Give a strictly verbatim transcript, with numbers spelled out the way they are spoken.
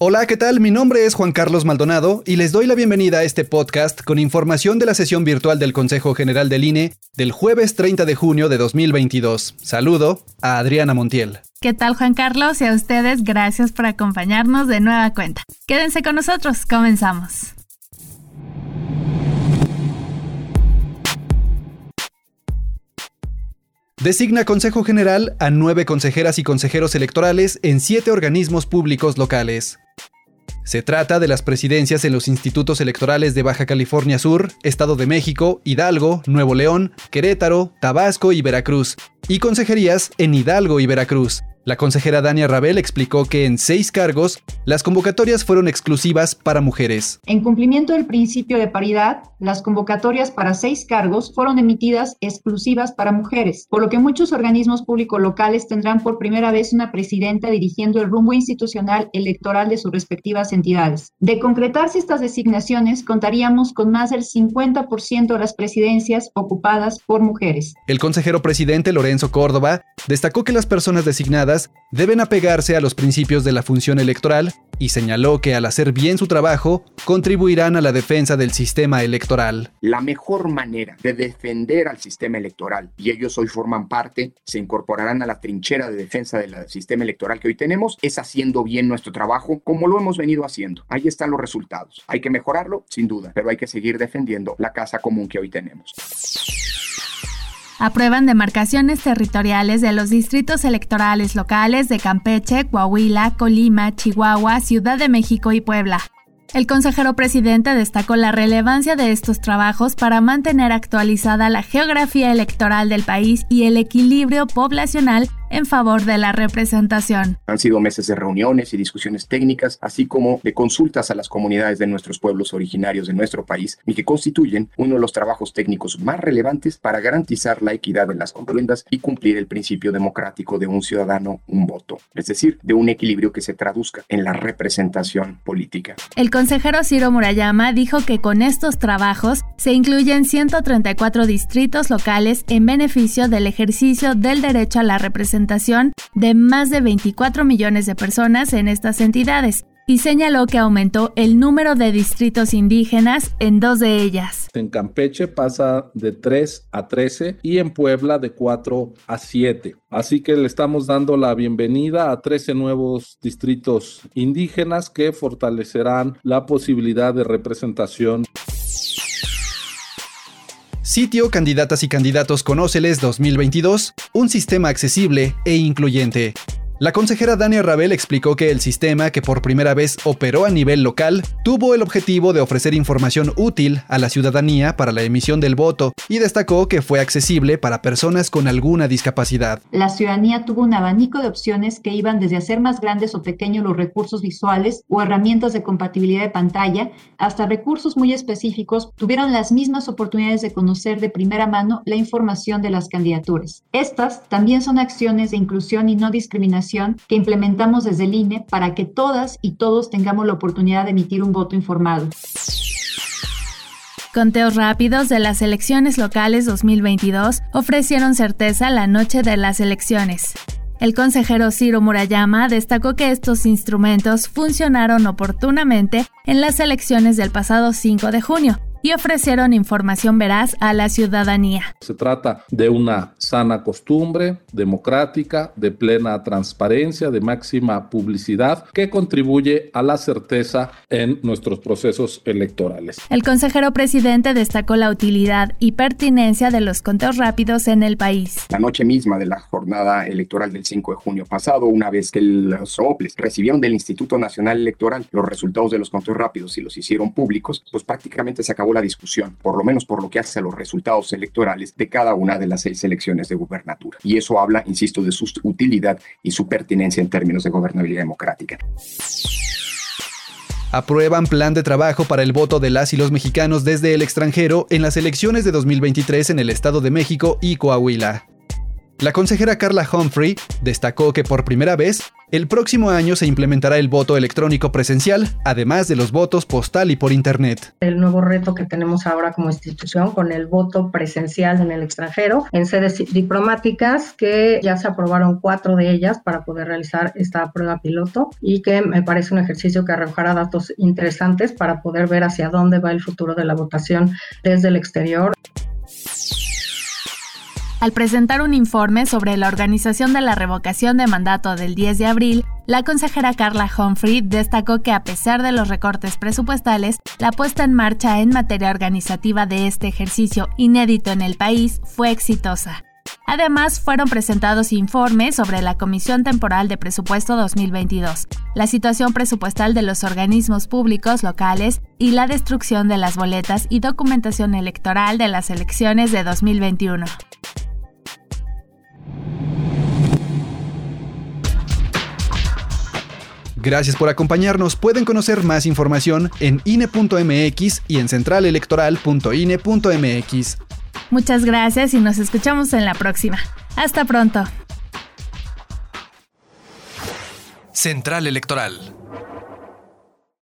Hola, ¿qué tal? Mi nombre es Juan Carlos Maldonado y les doy la bienvenida a este podcast con información de la sesión virtual del Consejo General del I N E del jueves treinta de junio de dos mil veintidós. Saludo a Adriana Montiel. ¿Qué tal, Juan Carlos? Y a ustedes, gracias por acompañarnos de nueva cuenta. Quédense con nosotros, comenzamos. Designa Consejo General a nueve consejeras y consejeros electorales en siete organismos públicos locales. Se trata de las presidencias en los institutos electorales de Baja California Sur, Estado de México, Hidalgo, Nuevo León, Querétaro, Tabasco y Veracruz, y consejerías en Hidalgo y Veracruz. La consejera Dania Ravel explicó que en seis cargos, las convocatorias fueron exclusivas para mujeres. En cumplimiento del principio de paridad, las convocatorias para seis cargos fueron emitidas exclusivas para mujeres, por lo que muchos organismos públicos locales tendrán por primera vez una presidenta dirigiendo el rumbo institucional electoral de sus respectivas entidades. De concretarse estas designaciones, contaríamos con más del cincuenta por ciento de las presidencias ocupadas por mujeres. El consejero presidente Lorenzo Córdoba destacó que las personas designadas deben apegarse a los principios de la función electoral y señaló que al hacer bien su trabajo, contribuirán a la defensa del sistema electoral. La mejor manera de defender al sistema electoral, y ellos hoy forman parte, se incorporarán a la trinchera de defensa del sistema electoral que hoy tenemos, es haciendo bien nuestro trabajo como lo hemos venido haciendo. Ahí están los resultados. Hay que mejorarlo, sin duda, pero hay que seguir defendiendo la casa común que hoy tenemos. Aprueban demarcaciones territoriales de los distritos electorales locales de Campeche, Coahuila, Colima, Chihuahua, Ciudad de México y Puebla. El consejero presidente destacó la relevancia de estos trabajos para mantener actualizada la geografía electoral del país y el equilibrio poblacional en favor de la representación. Han sido meses de reuniones y discusiones técnicas, así como de consultas a las comunidades de nuestros pueblos originarios de nuestro país y que constituyen uno de los trabajos técnicos más relevantes para garantizar la equidad en las contiendas y cumplir el principio democrático de un ciudadano, un voto, es decir, de un equilibrio que se traduzca en la representación política. El consejero Ciro Murayama dijo que con estos trabajos se incluyen ciento treinta y cuatro distritos locales en beneficio del ejercicio del derecho a la representación de más de veinticuatro millones de personas en estas entidades y señaló que aumentó el número de distritos indígenas en dos de ellas. En Campeche pasa de tres a trece y en Puebla de cuatro a siete. Así que le estamos dando la bienvenida a trece nuevos distritos indígenas que fortalecerán la posibilidad de representación. Sitio Candidatas y Candidatos Conóceles dos mil veintidós, un sistema accesible e incluyente. La consejera Dania Ravel explicó que el sistema, que por primera vez operó a nivel local, tuvo el objetivo de ofrecer información útil a la ciudadanía para la emisión del voto y destacó que fue accesible para personas con alguna discapacidad. La ciudadanía tuvo un abanico de opciones que iban desde hacer más grandes o pequeños los recursos visuales o herramientas de compatibilidad de pantalla, hasta recursos muy específicos. Tuvieron las mismas oportunidades de conocer de primera mano la información de las candidaturas. Estas también son acciones de inclusión y no discriminación que implementamos desde el I N E para que todas y todos tengamos la oportunidad de emitir un voto informado. Conteos rápidos de las elecciones locales dos mil veintidós ofrecieron certeza la noche de las elecciones. El consejero Ciro Murayama destacó que estos instrumentos funcionaron oportunamente en las elecciones del pasado cinco de junio. Y ofrecieron información veraz a la ciudadanía. Se trata de una sana costumbre democrática, de plena transparencia, de máxima publicidad, que contribuye a la certeza en nuestros procesos electorales. El consejero presidente destacó la utilidad y pertinencia de los conteos rápidos en el país. La noche misma de la jornada electoral del cinco de junio pasado, una vez que los O P L E S recibieron del Instituto Nacional Electoral los resultados de los conteos rápidos y los hicieron públicos, pues prácticamente se acabó la discusión, por lo menos por lo que hace a los resultados electorales de cada una de las seis elecciones de gubernatura. Y eso habla, insisto, de su utilidad y su pertinencia en términos de gobernabilidad democrática. Aprueban plan de trabajo para el voto de las y los mexicanos desde el extranjero en las elecciones de dos mil veintitrés en el Estado de México y Coahuila. La consejera Carla Humphrey destacó que por primera vez, el próximo año se implementará el voto electrónico presencial, además de los votos postal y por internet. El nuevo reto que tenemos ahora como institución con el voto presencial en el extranjero, en sedes diplomáticas, que ya se aprobaron cuatro de ellas para poder realizar esta prueba piloto y que me parece un ejercicio que arrojará datos interesantes para poder ver hacia dónde va el futuro de la votación desde el exterior. Al presentar un informe sobre la organización de la revocación de mandato del diez de abril, la consejera Carla Humphrey destacó que a pesar de los recortes presupuestales, la puesta en marcha en materia organizativa de este ejercicio inédito en el país fue exitosa. Además, fueron presentados informes sobre la Comisión Temporal de Presupuesto dos mil veintidós, la situación presupuestal de los organismos públicos locales y la destrucción de las boletas y documentación electoral de las elecciones de dos mil veintiuno. Gracias por acompañarnos. Pueden conocer más información en I N E punto M X y en central electoral punto I N E punto M X. Muchas gracias y nos escuchamos en la próxima. Hasta pronto. Central Electoral.